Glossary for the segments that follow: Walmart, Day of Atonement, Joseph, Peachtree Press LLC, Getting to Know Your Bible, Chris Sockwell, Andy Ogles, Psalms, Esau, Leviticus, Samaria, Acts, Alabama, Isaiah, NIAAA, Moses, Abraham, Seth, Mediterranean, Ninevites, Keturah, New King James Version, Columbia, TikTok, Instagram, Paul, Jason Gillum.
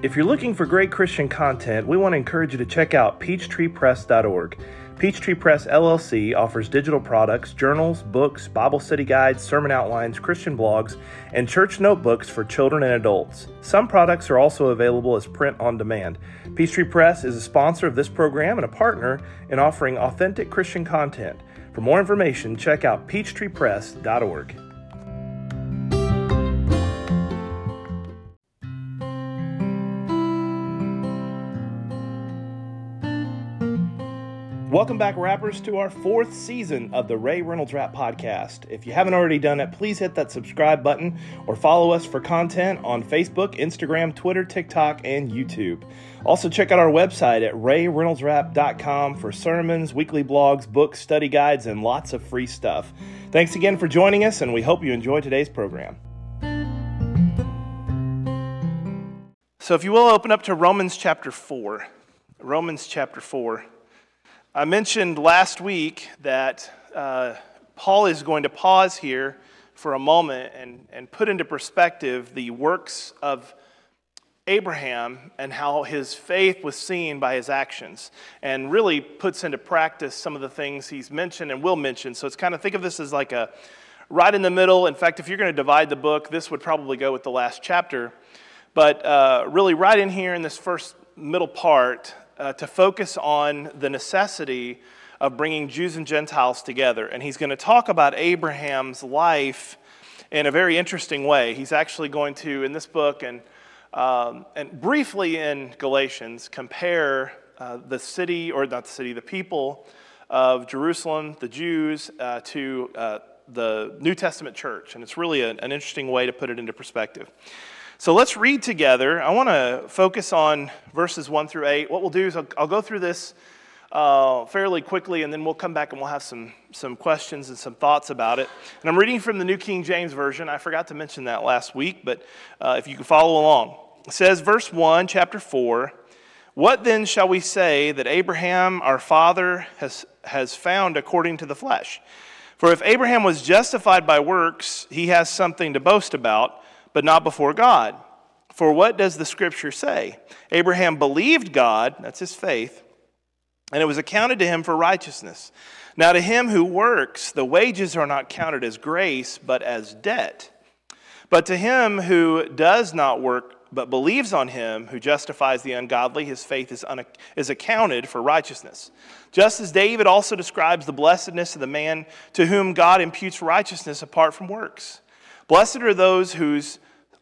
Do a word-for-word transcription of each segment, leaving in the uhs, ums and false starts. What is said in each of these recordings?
If you're looking for great Christian content, we want to encourage you to check out peachtree press dot org. Peachtree Press L L C offers digital products, journals, books, Bible study guides, sermon outlines, Christian blogs, and church notebooks for children and adults. Some products are also available as print on demand. Peachtree Press is a sponsor of this program and a partner in offering authentic Christian content. For more information, check out peachtree press dot org. Welcome back, rappers, to our fourth season of the Ray Reynolds Rap Podcast. If you haven't already done it, please hit that subscribe button or follow us for content on Facebook, Instagram, Twitter, TikTok, and YouTube. Also, check out our website at ray reynolds rap dot com for sermons, weekly blogs, books, study guides, and lots of free stuff. Thanks again for joining us, and we hope you enjoy today's program. So if you will, open up to Romans chapter four. Romans chapter four. I mentioned last week that uh, Paul is going to pause here for a moment and, and put into perspective the works of Abraham and how his faith was seen by his actions, and really puts into practice some of the things he's mentioned and will mention. So it's kind of, think of this as like a right in the middle. In fact, if you're going to divide the book, this would probably go with the last chapter. But uh, really right in here in this first middle part, Uh, to focus on the necessity of bringing Jews and Gentiles together. And he's going to talk about Abraham's life in a very interesting way. He's actually going to, in this book and, um, and briefly in Galatians, compare uh, the city, or not the city, the people of Jerusalem, the Jews, uh, to uh, the New Testament church. And it's really a, an interesting way to put it into perspective. So let's read together. I want to focus on verses one through eight. What we'll do is I'll, I'll go through this uh, fairly quickly, and then we'll come back and we'll have some, some questions and some thoughts about it. And I'm reading from the New King James Version. I forgot to mention that last week, but uh, if you can follow along. It says, verse one, chapter four, "What then shall we say that Abraham our father has, has found according to the flesh? For if Abraham was justified by works, he has something to boast about, but not before God. For what does the Scripture say? Abraham believed God," that's his faith, "and it was accounted to him for righteousness. Now to him who works, the wages are not counted as grace, but as debt. But to him who does not work, but believes on him who justifies the ungodly, his faith is, un- is accounted for righteousness. Just as David also describes the blessedness of the man to whom God imputes righteousness apart from works. Blessed are those whose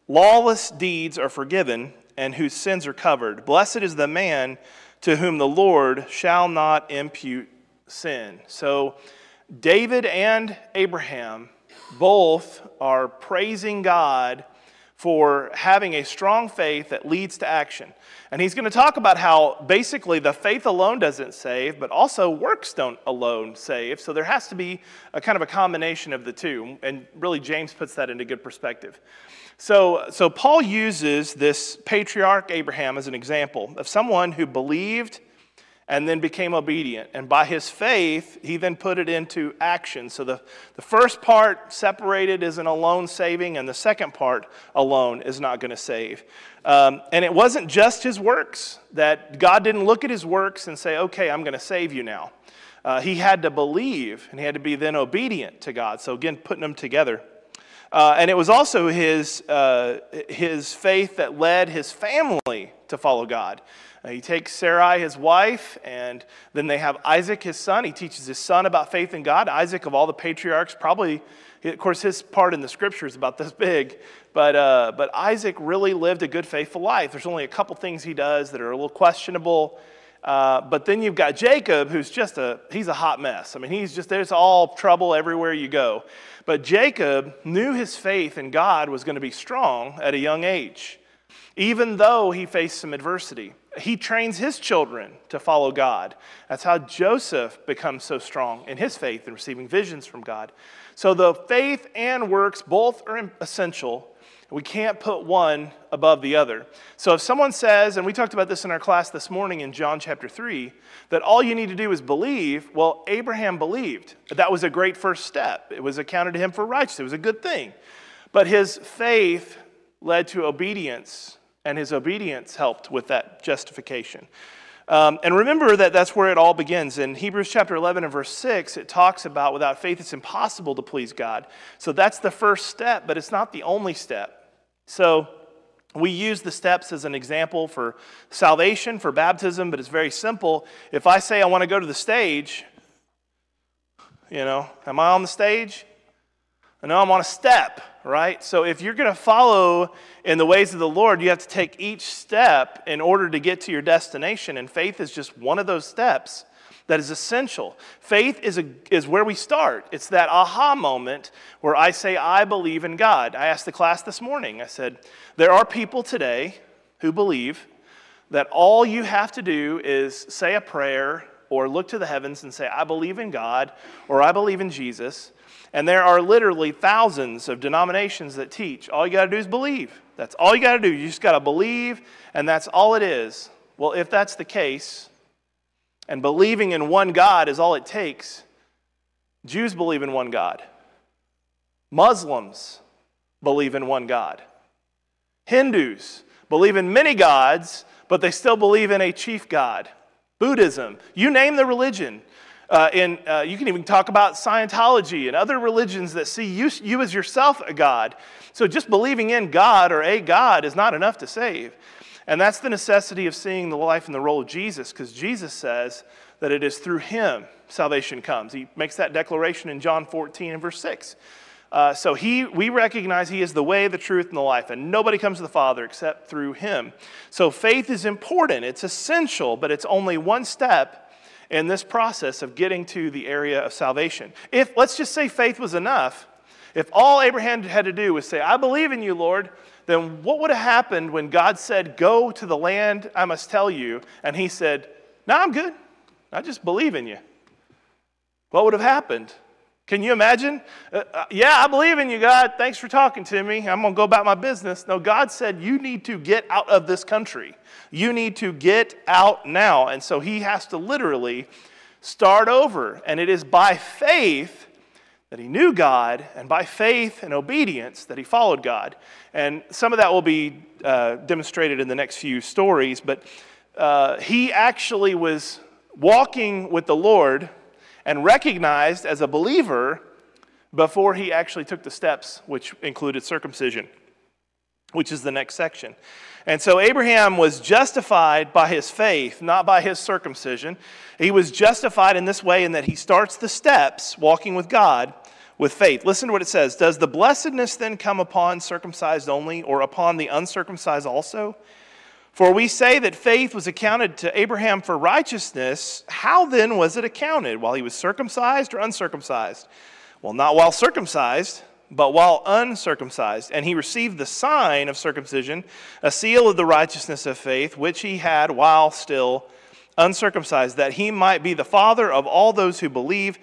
lawless deeds are forgiven and whose sins are covered. Blessed is the man to whom the Lord shall not impute sin." So David and Abraham both are praising God for having a strong faith that leads to action. And he's going to talk about how basically the faith alone doesn't save, but also works don't alone save. So there has to be a kind of a combination of the two. And really James puts that into good perspective. So, so Paul uses this patriarch Abraham as an example of someone who believed and then became obedient. And by his faith, he then put it into action. So the, the first part, separated, is an alone saving, and the second part, alone, is not going to save. Um, and it wasn't just his works, that God didn't look at his works and say, okay, I'm going to save you now. Uh, he had to believe, and he had to be then obedient to God. So again, putting them together. Uh, and it was also his, uh, his faith that led his family to follow God. Uh, he takes Sarai, his wife, and then they have Isaac, his son. He teaches his son about faith in God. Isaac, of all the patriarchs, probably, of course, his part in the Scripture is about this big. But uh, but Isaac really lived a good, faithful life. There's only a couple things he does that are a little questionable. Uh, but then you've got Jacob, who's just a, he's a hot mess. I mean, he's just, there's all trouble everywhere you go. But Jacob knew his faith in God was going to be strong at a young age, even though he faced some adversity. He trains his children to follow God. That's how Joseph becomes so strong in his faith and receiving visions from God. So the faith and works both are essential. We can't put one above the other. So if someone says, and we talked about this in our class this morning in John chapter three, that all you need to do is believe, well, Abraham believed. That was a great first step. It was accounted to him for righteousness. It was a good thing. But his faith led to obedience and his obedience helped with that justification. Um, and remember that that's where it all begins. In Hebrews chapter eleven and verse six, it talks about without faith it's impossible to please God. So that's the first step, but it's not the only step. So we use the steps as an example for salvation, for baptism, but it's very simple. If I say I want to go to the stage, you know, am I on the stage? No, I'm on a step, right? So if you're going to follow in the ways of the Lord, you have to take each step in order to get to your destination. And faith is just one of those steps that is essential. Faith is, a, is where we start. It's that aha moment where I say, I believe in God. I asked the class this morning, I said, there are people today who believe that all you have to do is say a prayer or look to the heavens and say, I believe in God, or I believe in Jesus. And there are literally thousands of denominations that teach, all you got to do is believe. That's all you got to do. You just got to believe, and that's all it is. Well, if that's the case, and believing in one God is all it takes, Jews believe in one God. Muslims believe in one God. Hindus believe in many gods, but they still believe in a chief God. Buddhism, you name the religion. Uh, and uh, you can even talk about Scientology and other religions that see you, you as yourself a God. So just believing in God or a God is not enough to save. And that's the necessity of seeing the life and the role of Jesus, because Jesus says that it is through him salvation comes. He makes that declaration in John fourteen and verse six. Uh, so he, we recognize he is the way, the truth, and the life, and nobody comes to the Father except through him. So faith is important. It's essential, but it's only one step in this process of getting to the area of salvation. If, let's just say faith was enough, if all Abraham had to do was say, I believe in you, Lord, then what would have happened when God said, go to the land I must tell you, and he said, no, I'm good, I just believe in you? What would have happened? Can you imagine? Uh, uh, yeah, I believe in you, God, thanks for talking to me, I'm going to go about my business. No, God said, you need to get out of this country. You need to get out now. And so he has to literally start over. And it is by faith that he knew God, and by faith and obedience that he followed God. And some of that will be uh, demonstrated in the next few stories. But uh, he actually was walking with the Lord and recognized as a believer before he actually took the steps, which included circumcision, which is the next section. And so Abraham was justified by his faith, not by his circumcision. He was justified in this way in that he starts the steps, walking with God, with faith. Listen to what it says. Does the blessedness then come upon circumcised only, or upon the uncircumcised also? For we say that faith was accounted to Abraham for righteousness. How then was it accounted? While he was circumcised or uncircumcised? Well, not while circumcised, but while uncircumcised, and he received the sign of circumcision, a seal of the righteousness of faith, which he had while still uncircumcised, that he might be the father of all those who believe,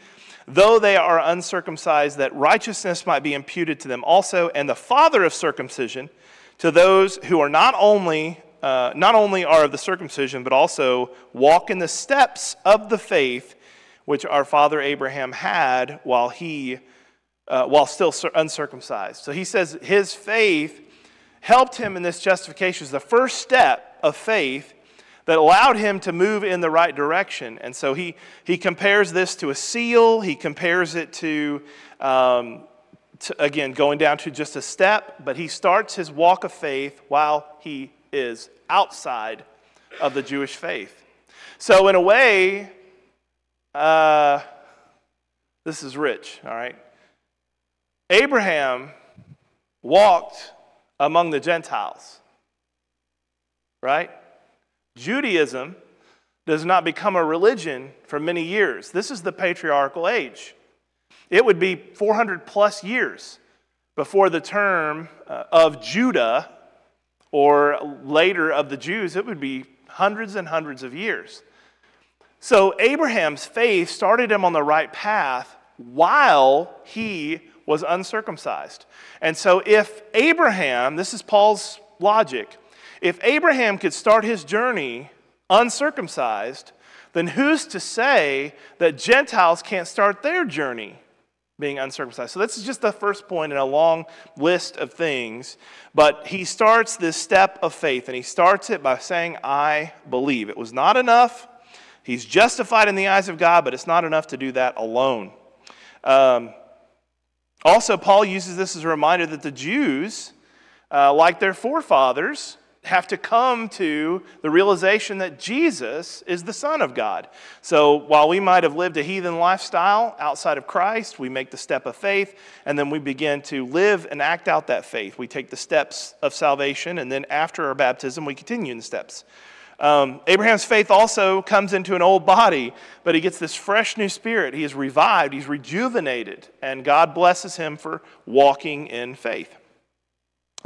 though they are uncircumcised, that righteousness might be imputed to them also, and the father of circumcision to those who are not only uh, not only are of the circumcision, but also walk in the steps of the faith which our father Abraham had while he Uh, while still uncircumcised. So he says his faith helped him in this justification. It's the first step of faith that allowed him to move in the right direction. And so he, he compares this to a seal. He compares it to, um, to, again, going down to just a step. But he starts his walk of faith while he is outside of the Jewish faith. So in a way, uh, this is rich, all right? Abraham walked among the Gentiles, right? Judaism does not become a religion for many years. This is the patriarchal age. It would be four hundred plus years before the term of Judah, or later of the Jews. It would be hundreds and hundreds of years. So Abraham's faith started him on the right path while he was uncircumcised. And so if Abraham, this is Paul's logic, if Abraham could start his journey uncircumcised, then who's to say that Gentiles can't start their journey being uncircumcised. So this is just the first point in a long list of things. But he starts this step of faith, and he starts it by saying, I believe. It was not enough. He's justified in the eyes of God, but it's not enough to do that alone. Um, also, Paul uses this as a reminder that the Jews, uh, like their forefathers, have to come to the realization that Jesus is the Son of God. So while we might have lived a heathen lifestyle outside of Christ, we make the step of faith, and then we begin to live and act out that faith. We take the steps of salvation, and then after our baptism, we continue in the steps. Um, Abraham's faith also comes into an old body, but he gets this fresh new spirit. He is revived, he's rejuvenated, and God blesses him for walking in faith.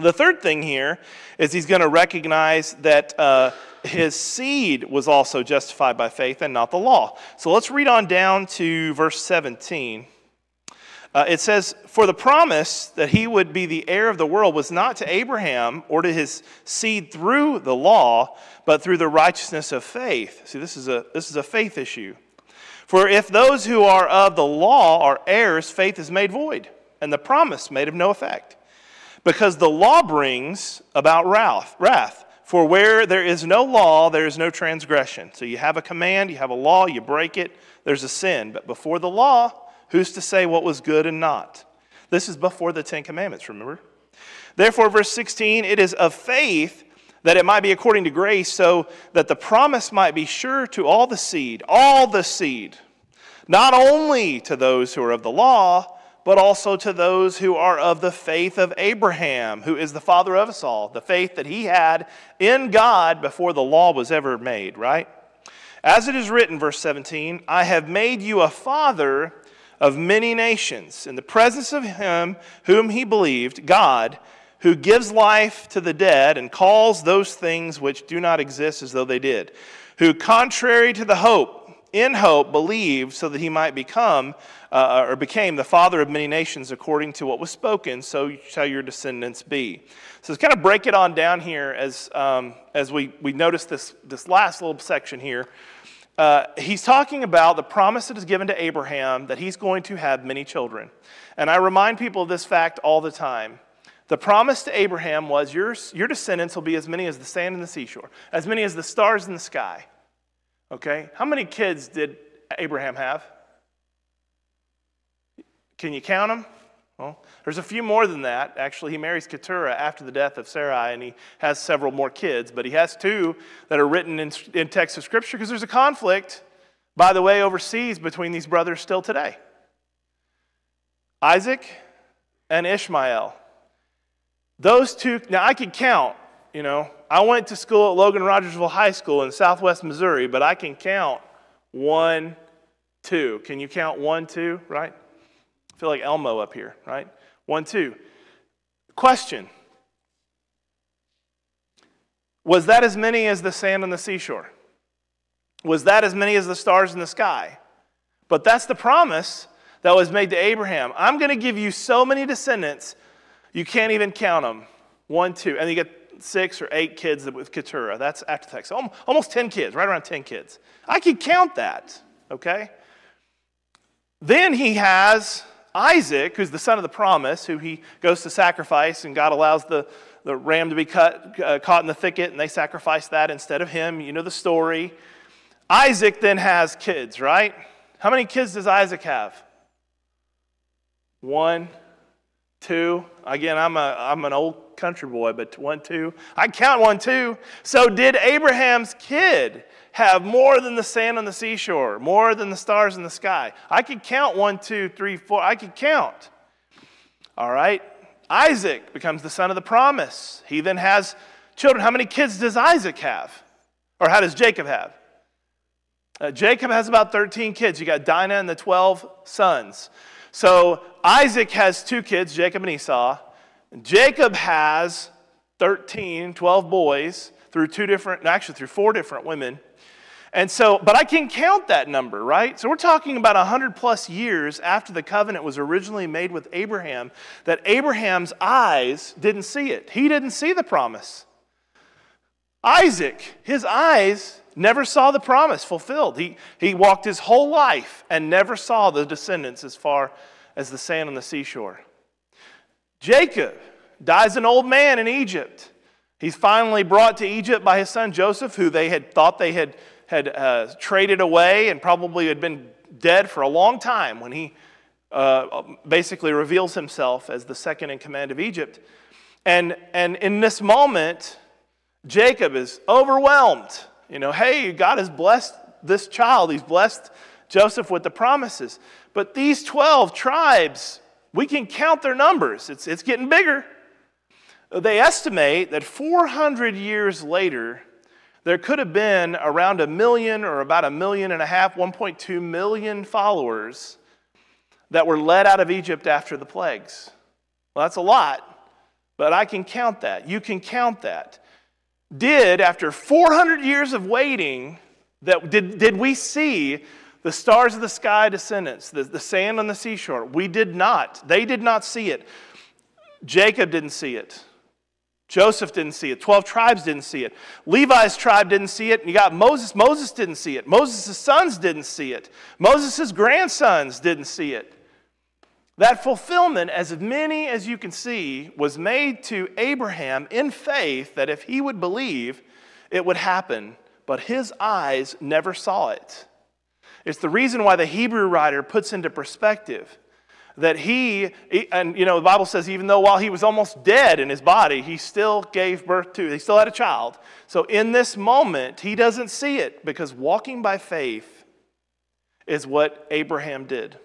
The third thing here is he's going to recognize that uh, his seed was also justified by faith and not the law. So let's read on down to verse seventeen. Uh, it says, for the promise that he would be the heir of the world was not to Abraham or to his seed through the law, but through the righteousness of faith. See, this is a, this is a faith issue. For if those who are of the law are heirs, faith is made void, and the promise made of no effect. Because the law brings about wrath. For where there is no law, there is no transgression. So you have a command, you have a law, you break it, there's a sin. But before the law, who's to say what was good and not? This is before the Ten Commandments, remember? Therefore, verse sixteen, it is of faith that it might be according to grace, so that the promise might be sure to all the seed, all the seed, not only to those who are of the law, but also to those who are of the faith of Abraham, who is the father of us all, the faith that he had in God before the law was ever made, right? As it is written, verse seventeen, I have made you a father of many nations in the presence of him whom he believed, God, who gives life to the dead and calls those things which do not exist as though they did, who contrary to the hope, in hope, believed so that he might become uh, or became the father of many nations according to what was spoken, so shall your descendants be. So let's kind of break it on down here as um, as we, we notice this, this last little section here. Uh, he's talking about the promise that is given to Abraham that he's going to have many children. And I remind people of this fact all the time. The promise to Abraham was your, your descendants will be as many as the sand in the seashore, as many as the stars in the sky. Okay, how many kids did Abraham have? Can you count them? Well, there's a few more than that. Actually, he marries Keturah after the death of Sarai, and he has several more kids, but he has two that are written in, in text of Scripture because there's a conflict, by the way, overseas between these brothers still today. Isaac and Ishmael. Those two, now I could count, you know, I went to school at Logan Rogersville High School in southwest Missouri, but I can count one, two. Can you count one, two, right? I feel like Elmo up here, right? One, two. Question. Was that as many as the sand on the seashore? Was that as many as the stars in the sky? But that's the promise that was made to Abraham. I'm going to give you so many descendants, you can't even count them. One, two. And you get six or eight kids with Keturah. That's after text. Almost ten kids, right around ten kids. I could count that, okay? Then he has Isaac, who's the son of the promise, who he goes to sacrifice, and God allows the, the ram to be cut, uh, caught in the thicket, and they sacrifice that instead of him. You know the story. Isaac then has kids, right? How many kids does Isaac have? One, two. Again, I'm, a, I'm an old country boy, but one, two. I count one, two. So did Abraham's kid have more than the sand on the seashore, more than the stars in the sky? I could count one, two, three, four. I could count. All right. Isaac becomes the son of the promise. He then has children. How many kids does Isaac have? Or how does Jacob have? Uh, Jacob has about thirteen kids. You got Dinah and the twelve sons. So Isaac has two kids, Jacob and Esau. Jacob has thirteen, twelve boys through two different, actually through four different women. And so, but I can count that number, right? So we're talking about one hundred plus years after the covenant was originally made with Abraham, that Abraham's eyes didn't see it. He didn't see the promise. Isaac, his eyes never saw the promise fulfilled. He, he walked his whole life and never saw the descendants as far as the sand on the seashore. Jacob dies an old man in Egypt. He's finally brought to Egypt by his son Joseph, who they had thought they had, had uh, traded away and probably had been dead for a long time when he uh, basically reveals himself as the second in command of Egypt. And, and in this moment, Jacob is overwhelmed. You know, hey, God has blessed this child. He's blessed Joseph with the promises. But these twelve tribes, we can count their numbers. It's, it's getting bigger. They estimate that four hundred years later, there could have been around a million or about a million and a half, one point two million followers that were led out of Egypt after the plagues. Well, that's a lot, but I can count that. You can count that. Did, after four hundred years of waiting, that did, did we see the stars of the sky descendants, the, the sand on the seashore? We did not. They did not see it. Jacob didn't see it. Joseph didn't see it. Twelve tribes didn't see it. Levi's tribe didn't see it. You got Moses. Moses didn't see it. Moses' sons didn't see it. Moses' grandsons didn't see it. That fulfillment, as many as you can see, was made to Abraham in faith that if he would believe, it would happen. But his eyes never saw it. It's the reason why the Hebrew writer puts into perspective that he, and you know, the Bible says even though while he was almost dead in his body, he still gave birth to, he still had a child. So in this moment, he doesn't see it because walking by faith is what Abraham did.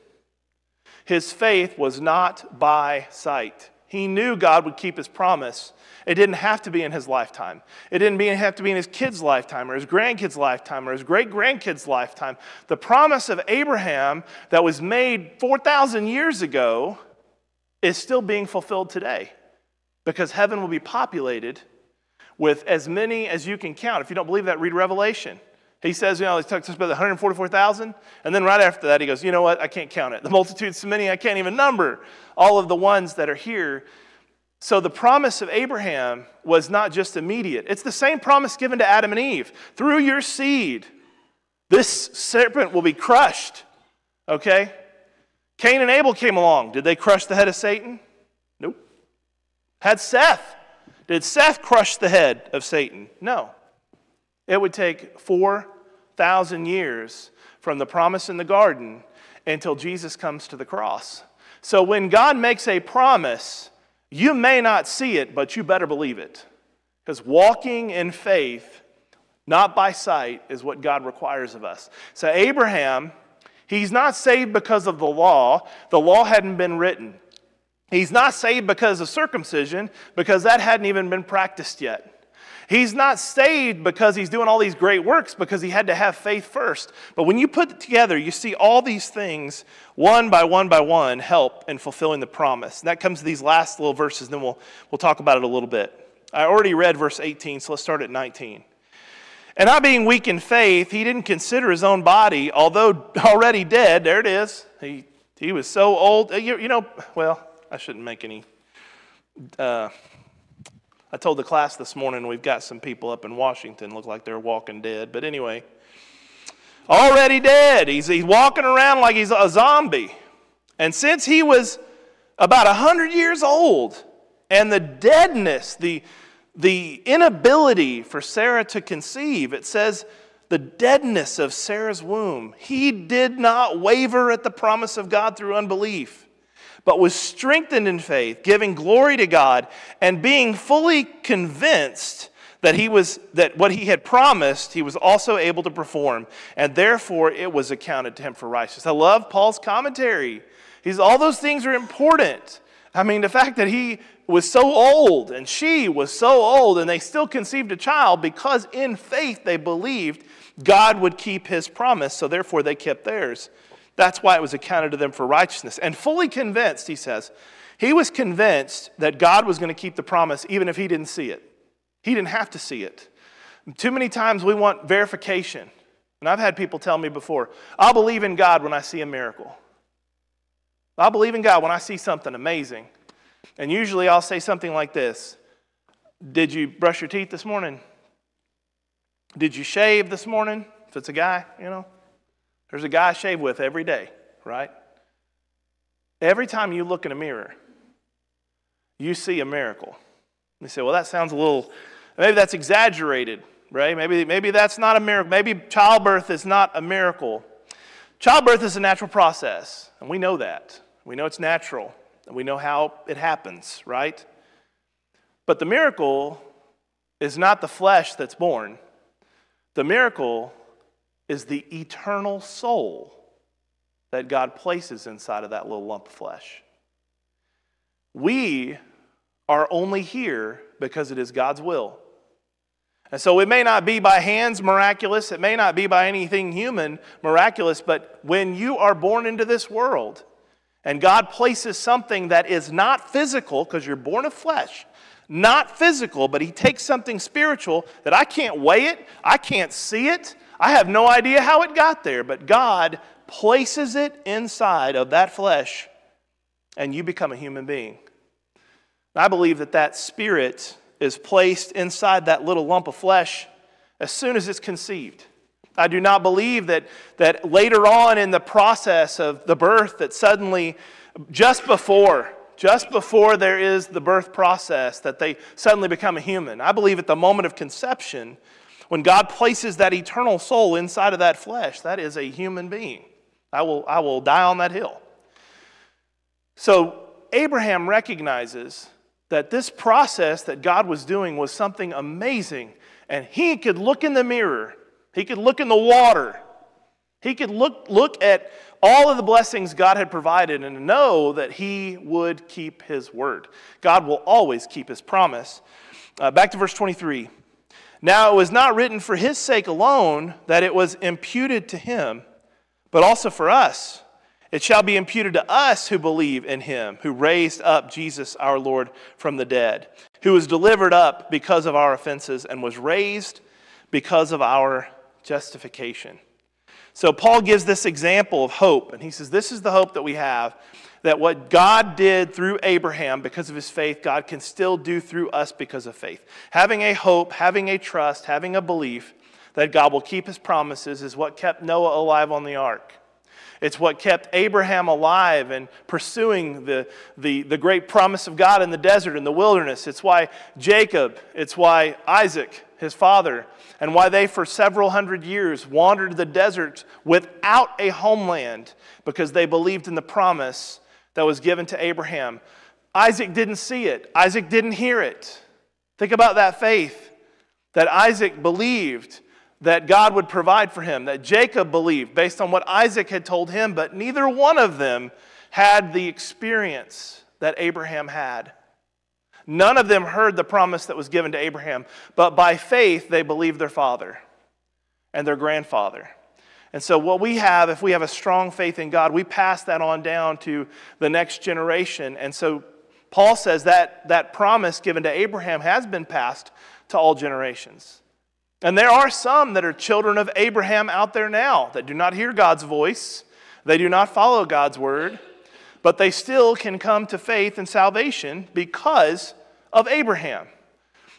His faith was not by sight. He knew God would keep his promise. It didn't have to be in his lifetime. It didn't have to be in his kid's lifetime or his grandkid's lifetime or his great-grandkid's lifetime. The promise of Abraham that was made four thousand years ago is still being fulfilled today because heaven will be populated with as many as you can count. If you don't believe that, read Revelation. He says, you know, he talks about one hundred forty-four thousand, and then right after that he goes, you know what, I can't count it. The multitude's so many I can't even number all of the ones that are here. So the promise of Abraham was not just immediate. It's the same promise given to Adam and Eve. Through your seed, this serpent will be crushed. Okay? Cain and Abel came along. Did they crush the head of Satan? Nope. Had Seth. Did Seth crush the head of Satan? No. It would take four thousand years from the promise in the garden until Jesus comes to the cross. So when God makes a promise, you may not see it, but you better believe it. Because walking in faith, not by sight, is what God requires of us. So Abraham, he's not saved because of the law. The law hadn't been written. He's not saved because of circumcision, because that hadn't even been practiced yet. He's not saved because he's doing all these great works because he had to have faith first. But when you put it together, you see all these things, one by one by one, help in fulfilling the promise. And that comes to these last little verses, and then we'll, we'll talk about it a little bit. I already read verse eighteen, so let's start at nineteen. And not being weak in faith, he didn't consider his own body, although already dead. There it is. He, he was so old. You, you know, well, I shouldn't make any... Uh, I told the class this morning we've got some people up in Washington look like they're walking dead. But anyway, already dead. He's, he's walking around like he's a zombie. And since he was about one hundred years old, and the deadness, the, the inability for Sarah to conceive, it says the deadness of Sarah's womb, he did not waver at the promise of God through unbelief, but was strengthened in faith, giving glory to God, and being fully convinced that he was that what he had promised, he was also able to perform, and therefore it was accounted to him for righteousness. I love Paul's commentary. He's all those things are important. I mean, the fact that he was so old and she was so old and they still conceived a child because in faith they believed God would keep his promise, so therefore they kept theirs. That's why it was accounted to them for righteousness. And fully convinced, he says, he was convinced that God was going to keep the promise even if he didn't see it. He didn't have to see it. Too many times we want verification. And I've had people tell me before, I'll believe in God when I see a miracle. I'll believe in God when I see something amazing. And usually I'll say something like this. Did you brush your teeth this morning? Did you shave this morning? If it's a guy, you know. There's a guy I shave with every day, right? Every time you look in a mirror, you see a miracle. You say, well, that sounds a little, maybe that's exaggerated, right? Maybe, maybe that's not a miracle. Maybe childbirth is not a miracle. Childbirth is a natural process, and we know that. We know it's natural, and we know how it happens, right? But the miracle is not the flesh that's born. The miracle is the eternal soul that God places inside of that little lump of flesh. We are only here because it is God's will. And so it may not be by hands miraculous, it may not be by anything human miraculous, but when you are born into this world and God places something that is not physical, because you're born of flesh, not physical, but He takes something spiritual that I can't weigh it, I can't see it, I have no idea how it got there, but God places it inside of that flesh and you become a human being. And I believe that that spirit is placed inside that little lump of flesh as soon as it's conceived. I do not believe that, that later on in the process of the birth that suddenly, just before, just before there is the birth process, that they suddenly become a human. I believe at the moment of conception, when God places that eternal soul inside of that flesh, that is a human being. I will, I will die on that hill. So Abraham recognizes that this process that God was doing was something amazing. And he could look in the mirror. He could look in the water. He could look, look at all of the blessings God had provided and know that He would keep His word. God will always keep His promise. Uh, back to verse twenty-three. Now it was not written for his sake alone that it was imputed to him, but also for us. It shall be imputed to us who believe in Him, who raised up Jesus our Lord from the dead, who was delivered up because of our offenses and was raised because of our justification. So Paul gives this example of hope, and he says this is the hope that we have, that what God did through Abraham because of his faith, God can still do through us because of faith. Having a hope, having a trust, having a belief that God will keep His promises is what kept Noah alive on the ark. It's what kept Abraham alive and pursuing the, the, the great promise of God in the desert, in the wilderness. It's why Jacob, it's why Isaac, his father, and why they for several hundred years wandered the desert without a homeland, because they believed in the promise that was given to Abraham. Isaac didn't see it. Isaac didn't hear it. Think about that faith, that Isaac believed that God would provide for him, that Jacob believed based on what Isaac had told him, but neither one of them had the experience that Abraham had. None of them heard the promise that was given to Abraham, but by faith they believed their father and their grandfather. And so what we have, if we have a strong faith in God, we pass that on down to the next generation. And so Paul says that that promise given to Abraham has been passed to all generations. And there are some that are children of Abraham out there now that do not hear God's voice. They do not follow God's word, but they still can come to faith and salvation because of Abraham.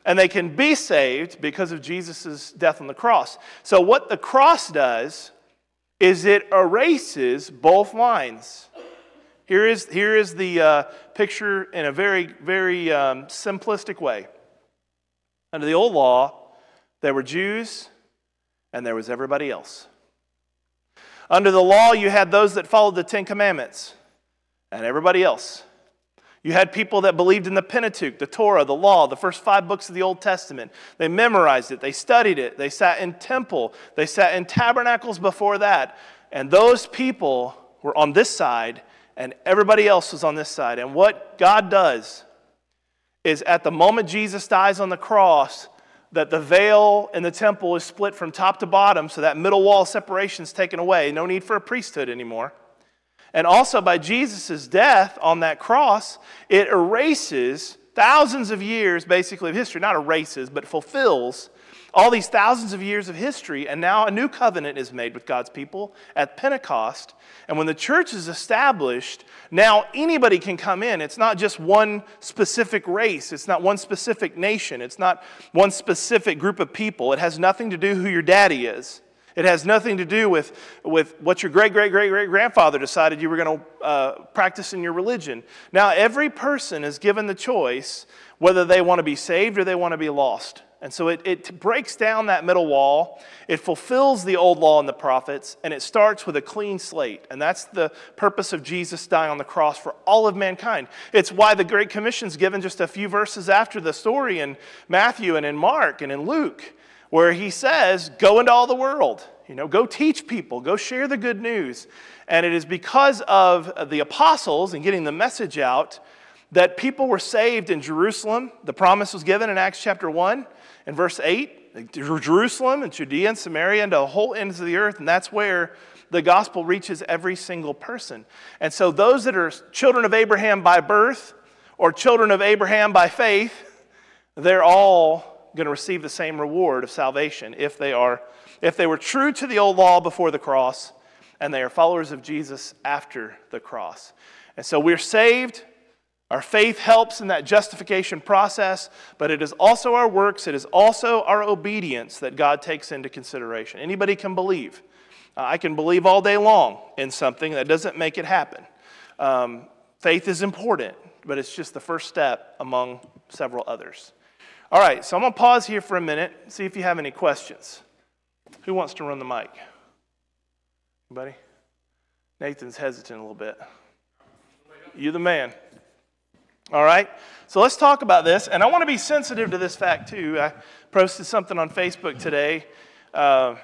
And they can be saved because of Jesus' death on the cross. So what the cross does is it erases both lines. Here is, here is the uh, picture in a very, very um, simplistic way. Under the old law, there were Jews and there was everybody else. Under the law, you had those that followed the Ten Commandments and everybody else. You had people that believed in the Pentateuch, the Torah, the law, the first five books of the Old Testament. They memorized it. They studied it. They sat in temple. They sat in tabernacles before that. And those people were on this side, and everybody else was on this side. And what God does is at the moment Jesus dies on the cross, that the veil in the temple is split from top to bottom, so that middle wall separation is taken away. No need for a priesthood anymore. And also by Jesus' death on that cross, it erases thousands of years basically of history. Not erases, but fulfills all these thousands of years of history. And now a new covenant is made with God's people at Pentecost. And when the church is established, now anybody can come in. It's not just one specific race. It's not one specific nation. It's not one specific group of people. It has nothing to do who your daddy is. It has nothing to do with, with what your great-great-great-great-grandfather decided you were going to uh, practice in your religion. Now, every person is given the choice whether they want to be saved or they want to be lost. And so it, it breaks down that middle wall. It fulfills the old law and the prophets, and it starts with a clean slate. And that's the purpose of Jesus dying on the cross for all of mankind. It's why the Great Commission's given just a few verses after the story in Matthew and in Mark and in Luke, where he says, go into all the world. You know, go teach people. Go share the good news. And it is because of the apostles and getting the message out that people were saved in Jerusalem. The promise was given in Acts chapter one. In verse eight, Jerusalem and Judea and Samaria and the whole ends of the earth, and that's where the gospel reaches every single person. And so those that are children of Abraham by birth or children of Abraham by faith, they're all going to receive the same reward of salvation if they are, if they were true to the old law before the cross and they are followers of Jesus after the cross. And so we're saved. Our faith helps in that justification process, but it is also our works, it is also our obedience that God takes into consideration. Anybody can believe. Uh, I can believe all day long in something. That doesn't make it happen. Um, faith is important, but it's just the first step among several others. All right, so I'm going to pause here for a minute, see if you have any questions. Who wants to run the mic? Anybody? Nathan's hesitant a little bit. You're the man. All right, so let's talk about this. And I want to be sensitive to this fact, too. I posted something on Facebook today. Uh,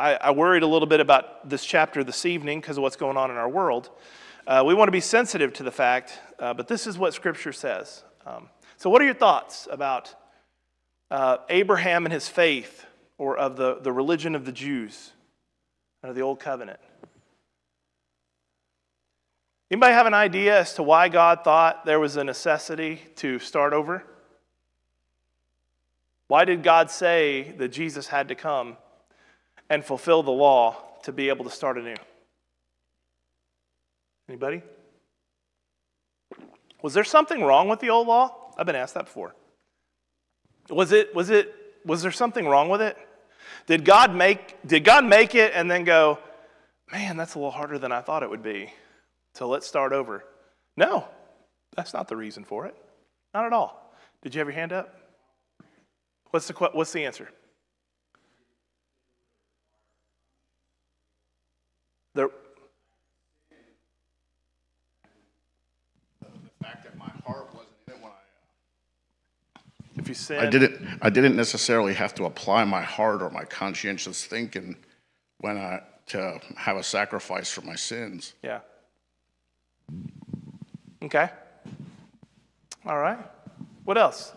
I, I worried a little bit about this chapter this evening because of what's going on in our world. Uh, we want to be sensitive to the fact, uh, but this is what Scripture says. Um, so what are your thoughts about uh, Abraham and his faith, or of the, the religion of the Jews under the Old Covenant? Anybody have an idea as to why God thought there was a necessity to start over? Why did God say that Jesus had to come and fulfill the law to be able to start anew? Anybody? Was there something wrong with the old law? I've been asked that before. Was it, was it, was there something wrong with it? Did God make, did God make it and then go, man, that's a little harder than I thought it would be? So let's start over. No, that's not the reason for it. Not at all. Did you have your hand up? What's the, what's the answer? The, the fact that my heart wasn't in it when I... If you sin, I didn't, I didn't necessarily have to apply my heart or my conscientious thinking when I, to have a sacrifice for my sins. Yeah. Okay. All right. What else?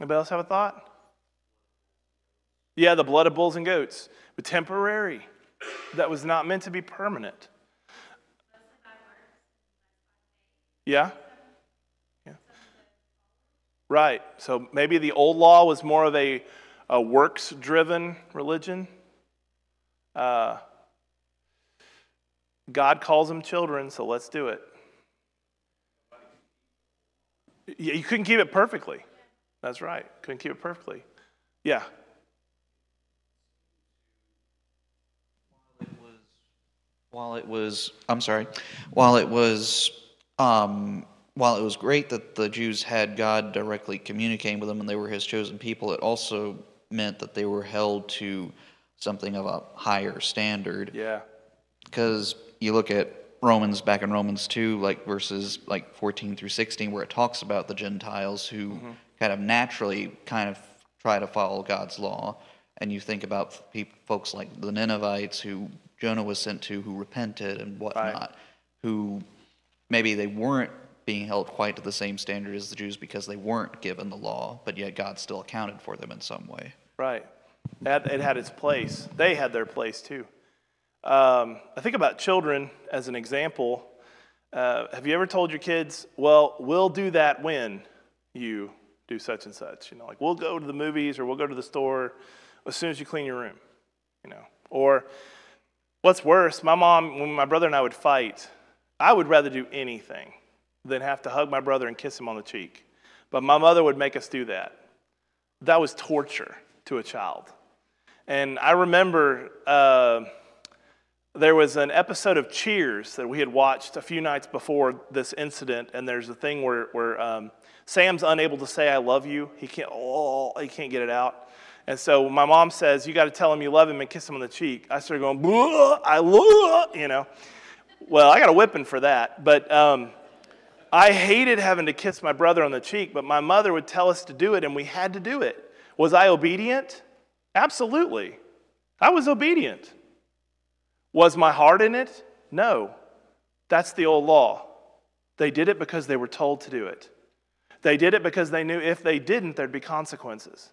Anybody else have a thought? Yeah, the blood of bulls and goats. But temporary. That was not meant to be permanent. Yeah? Yeah. Right. So maybe the old law was more of a, a works-driven religion. Uh, God calls them children, so let's do it. You couldn't keep it perfectly. That's right. Couldn't keep it perfectly. Yeah. While it was, while it was I'm sorry, while it was, um, while it was great that the Jews had God directly communicating with them and they were his chosen people, it also meant that they were held to something of a higher standard. Yeah. Because you look at Romans, back in Romans two, like verses like fourteen through sixteen, where it talks about the Gentiles who mm-hmm. kind of naturally kind of try to follow God's law. And you think about people, folks like the Ninevites, who Jonah was sent to, who repented and whatnot, right. Who maybe they weren't being held quite to the same standard as the Jews because they weren't given the law, but yet God still accounted for them in some way. Right. It had its place. They had their place too. Um, I think about children as an example. Uh, have you ever told your kids, well, we'll do that when you do such and such? You know, like we'll go to the movies or we'll go to the store as soon as you clean your room, you know. Or what's worse, my mom, when my brother and I would fight, I would rather do anything than have to hug my brother and kiss him on the cheek. But my mother would make us do that. That was torture to a child. And I remember uh, there was an episode of Cheers that we had watched a few nights before this incident, and there's a thing where, where um, Sam's unable to say, I love you. He can't, oh, he can't get it out. And so my mom says, you got to tell him you love him and kiss him on the cheek. I started going, I love, you know. Well, I got a whipping for that. But um, I hated having to kiss my brother on the cheek, but my mother would tell us to do it, and we had to do it. Was I obedient? Absolutely. I was obedient. Was my heart in it? No. That's the old law. They did it because they were told to do it. They did it because they knew if they didn't, there'd be consequences.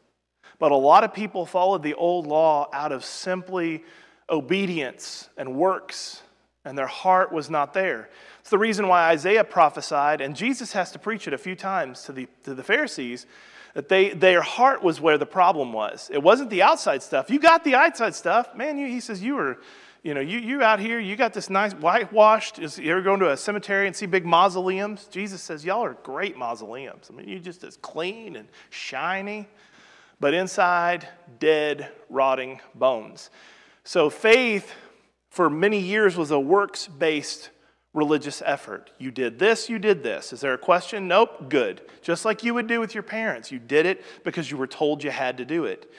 But a lot of people followed the old law out of simply obedience and works, and their heart was not there. It's the reason why Isaiah prophesied, and Jesus has to preach it a few times to the, to the Pharisees, that they, their heart was where the problem was. It wasn't the outside stuff. You got the outside stuff. Man, you, he says, you were, you know, you, you out here, you got this nice whitewashed, you ever go to a cemetery and see big mausoleums? Jesus says, y'all are great mausoleums. I mean, you're just as clean and shiny. But inside, dead, rotting bones. So faith for many years was a works-based religious effort. You did this, you did this. Is there a question? Nope, good. Just like you would do with your parents. You did it because you were told you had to do it.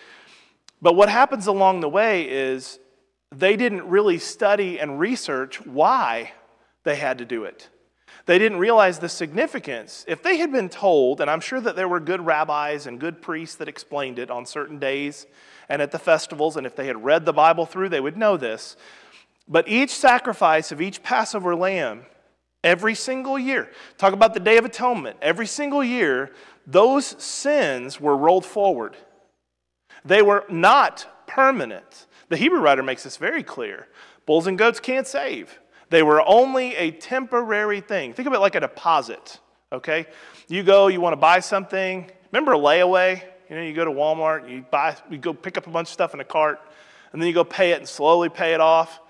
But what happens along the way is they didn't really study and research why they had to do it. They didn't realize the significance. If they had been told, and I'm sure that there were good rabbis and good priests that explained it on certain days and at the festivals, and if they had read the Bible through, they would know this. But each sacrifice of each Passover lamb, every single year, talk about the Day of Atonement, every single year, those sins were rolled forward. They were not permanent. The Hebrew writer makes this very clear. Bulls and goats can't save. They were only a temporary thing. Think of it like a deposit, okay? You go, you want to buy something. Remember a layaway? You know, you go to Walmart, you buy, you go pick up a bunch of stuff in a cart, and then you go pay it and slowly pay it off.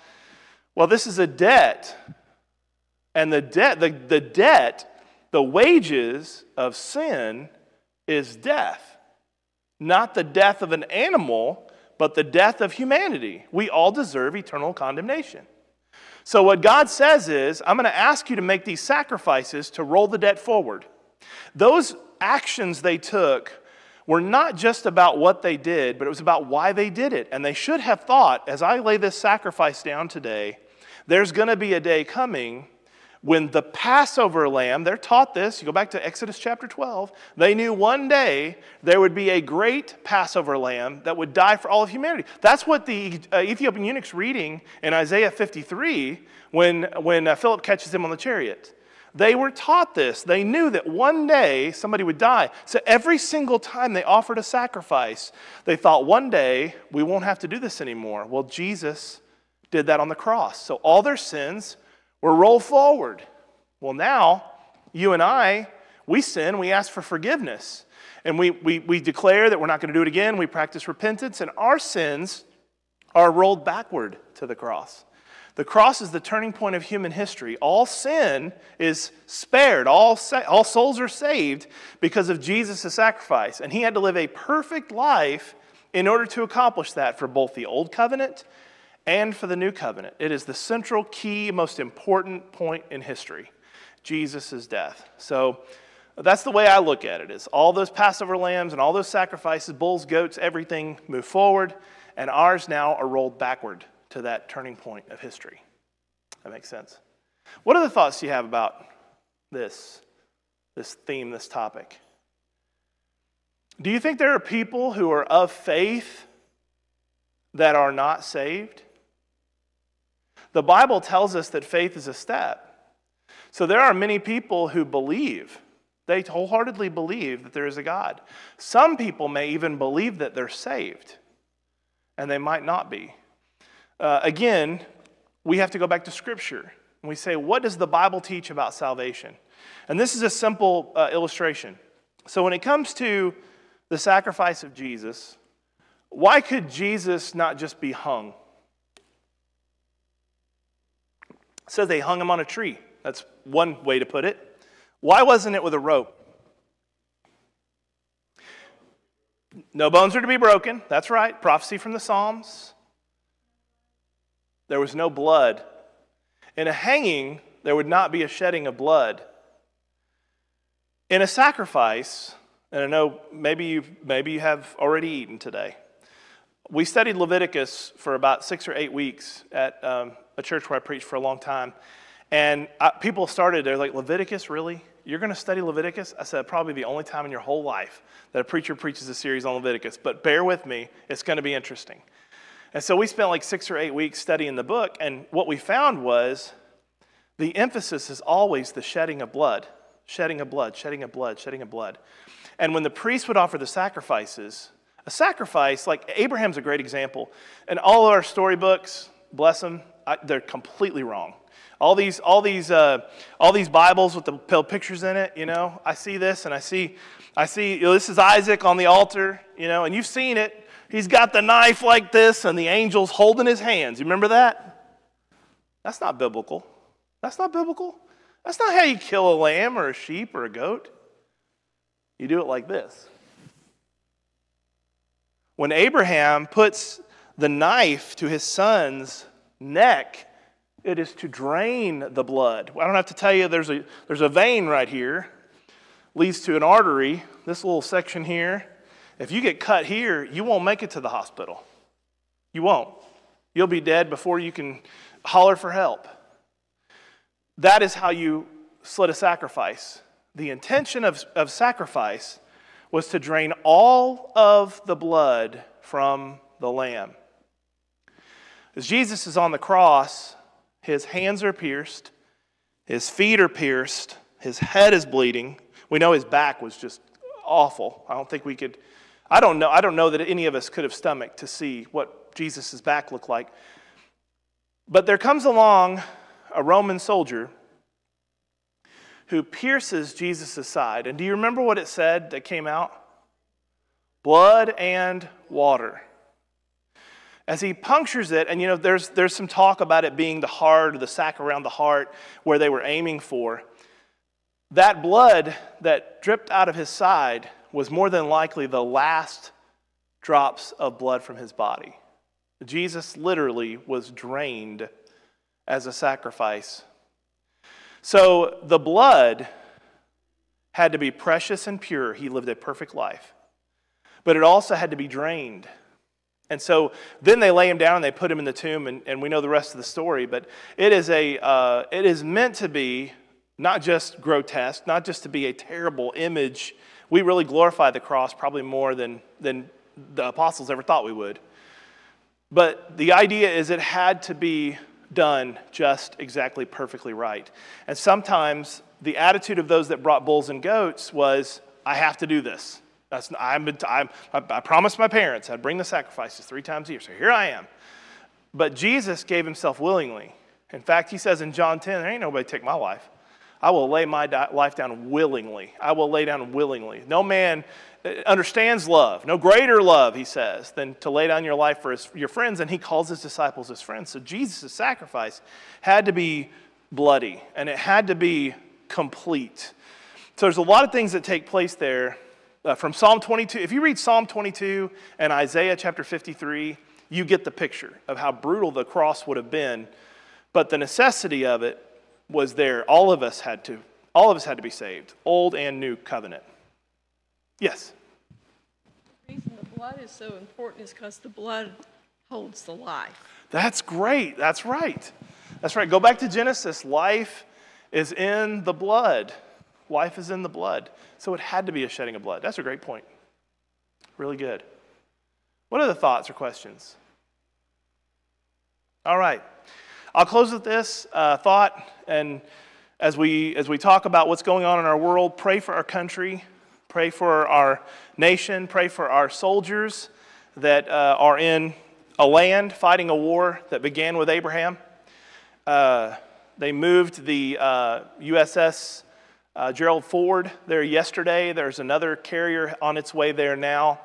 Well, this is a debt. And the debt, the, the debt, the wages of sin is death. Not the death of an animal, but the death of humanity. We all deserve eternal condemnation. So what God says is, I'm going to ask you to make these sacrifices to roll the debt forward. Those actions they took were not just about what they did, but it was about why they did it. And they should have thought, as I lay this sacrifice down today, there's going to be a day coming when the Passover lamb, they're taught this, you go back to Exodus chapter twelve, they knew one day there would be a great Passover lamb that would die for all of humanity. That's what the uh, Ethiopian eunuch's reading in Isaiah fifty-three when, when uh, Philip catches him on the chariot. They were taught this. They knew that one day somebody would die. So every single time they offered a sacrifice, they thought one day we won't have to do this anymore. Well, Jesus did that on the cross. So all their sins were rolled forward. Well, now, you and I, we sin, we ask for forgiveness. And we, we, we declare that we're not going to do it again. We practice repentance, and our sins are rolled backward to the cross. The cross is the turning point of human history. All sin is spared. All, sa- all souls are saved because of Jesus' sacrifice. And he had to live a perfect life in order to accomplish that for both the old covenant and for the new covenant. It is the central key, most important point in history, Jesus' death. So that's the way I look at it, is all those Passover lambs and all those sacrifices, bulls, goats, everything move forward, and ours now are rolled backward to that turning point of history. That makes sense. What are the thoughts you have about this, this theme, this topic? Do you think there are people who are of faith that are not saved? The Bible tells us that faith is a step. So there are many people who believe, they wholeheartedly believe that there is a God. Some people may even believe that they're saved, and they might not be. Uh, again, we have to go back to Scripture, and we say, what does the Bible teach about salvation? And this is a simple uh, illustration. So when it comes to the sacrifice of Jesus, why could Jesus not just be hung? It says they hung him on a tree. That's one way to put it. Why wasn't it with a rope? No bones are to be broken. That's right. Prophecy from the Psalms. There was no blood. In a hanging, there would not be a shedding of blood. In a sacrifice, and I know maybe you maybe you have already eaten today. We studied Leviticus for about six or eight weeks at um, a church where I preached for a long time. And I, people started, they're like, Leviticus, really? You're going to study Leviticus? I said, probably the only time in your whole life that a preacher preaches a series on Leviticus. But bear with me, it's going to be interesting. And so we spent like six or eight weeks studying the book, and what we found was the emphasis is always the shedding of blood, shedding of blood, shedding of blood, shedding of blood. And when the priest would offer the sacrifices, a sacrifice, like Abraham's a great example. And all of our storybooks, bless them, I, they're completely wrong. All these, all these, uh, all these Bibles with the pictures in it, you know. I see this, and I see, I see. You know, this is Isaac on the altar, you know, and you've seen it. He's got the knife like this, and the angel's holding his hands. You remember that? That's not biblical. That's not biblical. That's not how you kill a lamb or a sheep or a goat. You do it like this. When Abraham puts the knife to his son's neck, it is to drain the blood. I don't have to tell you there's a, there's a vein right here. Leads to an artery. This little section here. If you get cut here, you won't make it to the hospital. You won't. You'll be dead before you can holler for help. That is how you slit a sacrifice. The intention of, of sacrifice was to drain all of the blood from the lamb. As Jesus is on the cross, his hands are pierced, his feet are pierced, his head is bleeding. We know his back was just awful. I don't think we could, I don't know, I don't know that any of us could have stomached to see what Jesus' back looked like. But there comes along a Roman soldier who pierces Jesus' side. And do you remember what it said that came out? Blood and water. As he punctures it, and you know, there's, there's some talk about it being the heart or the sack around the heart where they were aiming for. That blood that dripped out of his side was more than likely the last drops of blood from his body. Jesus literally was drained as a sacrifice. So the blood had to be precious and pure. He lived a perfect life. But it also had to be drained. And so then they lay him down and they put him in the tomb, and, and we know the rest of the story. But it is a uh, it is meant to be not just grotesque, not just to be a terrible image. We really glorify the cross probably more than, than the apostles ever thought we would. But the idea is it had to be done just exactly perfectly right. And sometimes the attitude of those that brought bulls and goats was, I have to do this. That's, I'm, I'm, I promised my parents I'd bring the sacrifices three times a year, so here I am. But Jesus gave himself willingly. In fact, he says in John ten, there ain't nobody take my life. I will lay my di- life down willingly. I will lay down willingly. No man understands love, no greater love, he says, than to lay down your life for his, your friends, and he calls his disciples his friends. So Jesus' sacrifice had to be bloody, and it had to be complete. So there's a lot of things that take place there. Uh, from Psalm twenty-two, if you read Psalm twenty-two and Isaiah chapter fifty-three, you get the picture of how brutal the cross would have been, but the necessity of it was there. All of us had to, all of us had to be saved, old and new covenant. Yes? The reason the blood is so important is because the blood holds the life. That's great. That's right. That's right. Go back to Genesis. Life is in the blood. Life is in the blood. So it had to be a shedding of blood. That's a great point. Really good. What are the thoughts or questions? All right. I'll close with this uh, thought. And as we, as we talk about what's going on in our world, pray for our country, pray for our nation, pray for our soldiers that uh, are in a land fighting a war that began with Abraham. Uh, they moved the uh, U S S Uh, Gerald Ford there yesterday. There's another carrier on its way there now.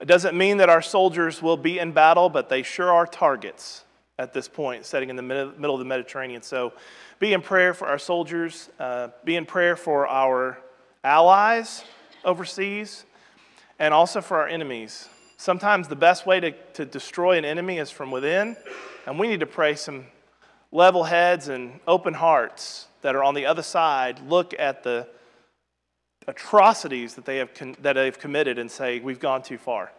It doesn't mean that our soldiers will be in battle, but they sure are targets at this point, sitting in the middle of the Mediterranean. So be in prayer for our soldiers. Uh, be in prayer for our allies overseas. and also for our enemies. Sometimes the best way to, to destroy an enemy is from within, and we need to pray some level heads and open hearts that are on the other side, look at the atrocities that, they have that they've committed and say, we've gone too far.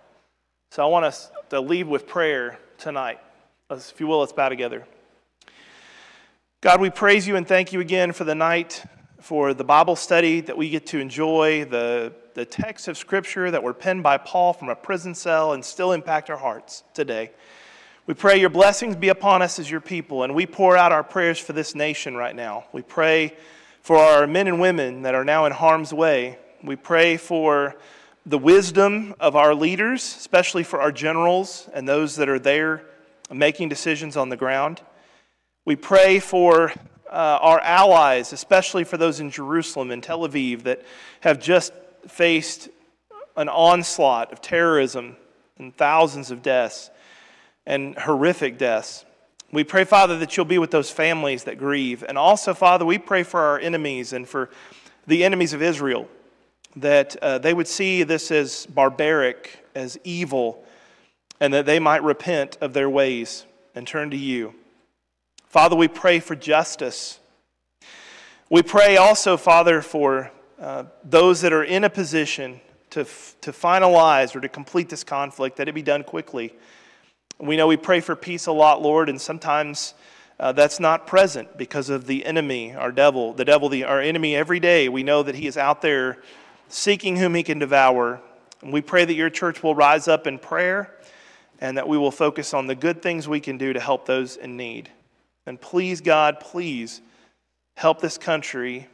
So I want us to lead with prayer tonight. Let's, if you will, let's bow together. God, we praise you and thank you again for the night, for the Bible study that we get to enjoy, the, the texts of Scripture that were penned by Paul from a prison cell and still impact our hearts today. We pray your blessings be upon us as your people, and we pour out our prayers for this nation right now. We pray for our men and women that are now in harm's way. We pray for the wisdom of our leaders, especially for our generals and those that are there making decisions on the ground. We pray for uh, our allies, especially for those in Jerusalem and Tel Aviv that have just faced an onslaught of terrorism and thousands of deaths and horrific deaths. We pray, Father, that you'll be with those families that grieve. And also, Father, we pray for our enemies and for the enemies of Israel, that uh, they would see this as barbaric, as evil, and that they might repent of their ways and turn to you. Father, we pray for justice. We pray also, Father, for uh, those that are in a position to, f to finalize or to complete this conflict, that it be done quickly. We know we pray for peace a lot, Lord, and sometimes uh, that's not present because of the enemy, our devil, the devil, the, our enemy every day. We know that he is out there seeking whom he can devour. And we pray that your church will rise up in prayer and that we will focus on the good things we can do to help those in need. And please, God, please help this country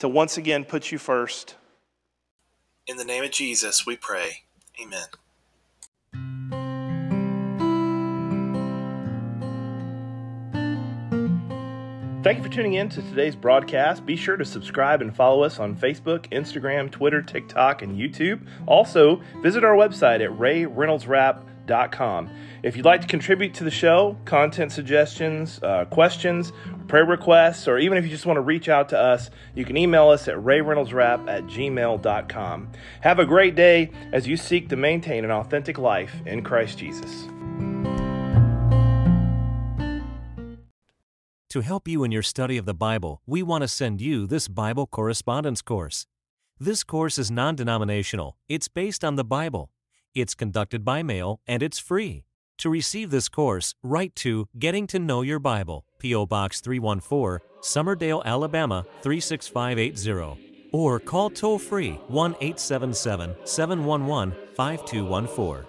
to once again put you first. In the name of Jesus, we pray. Amen. Thank you for tuning in to today's broadcast. Be sure to subscribe and follow us on Facebook, Instagram, Twitter, TikTok, and YouTube. Also, visit our website at ray reynolds rap dot com. If you'd like to contribute to the show, content suggestions, uh, questions, prayer requests, or even if you just want to reach out to us, you can email us at ray reynolds rap at gmail dot com. Have a great day as you seek to maintain an authentic life in Christ Jesus. To help you in your study of the Bible, we want to send you this Bible correspondence course. This course is non-denominational, it's based on the Bible, it's conducted by mail, and it's free. To receive this course, write to Getting to Know Your Bible, P O Box three one four, Summerdale, Alabama three six five eight zero, or call toll-free one eight seven seven, seven one one, five two one four.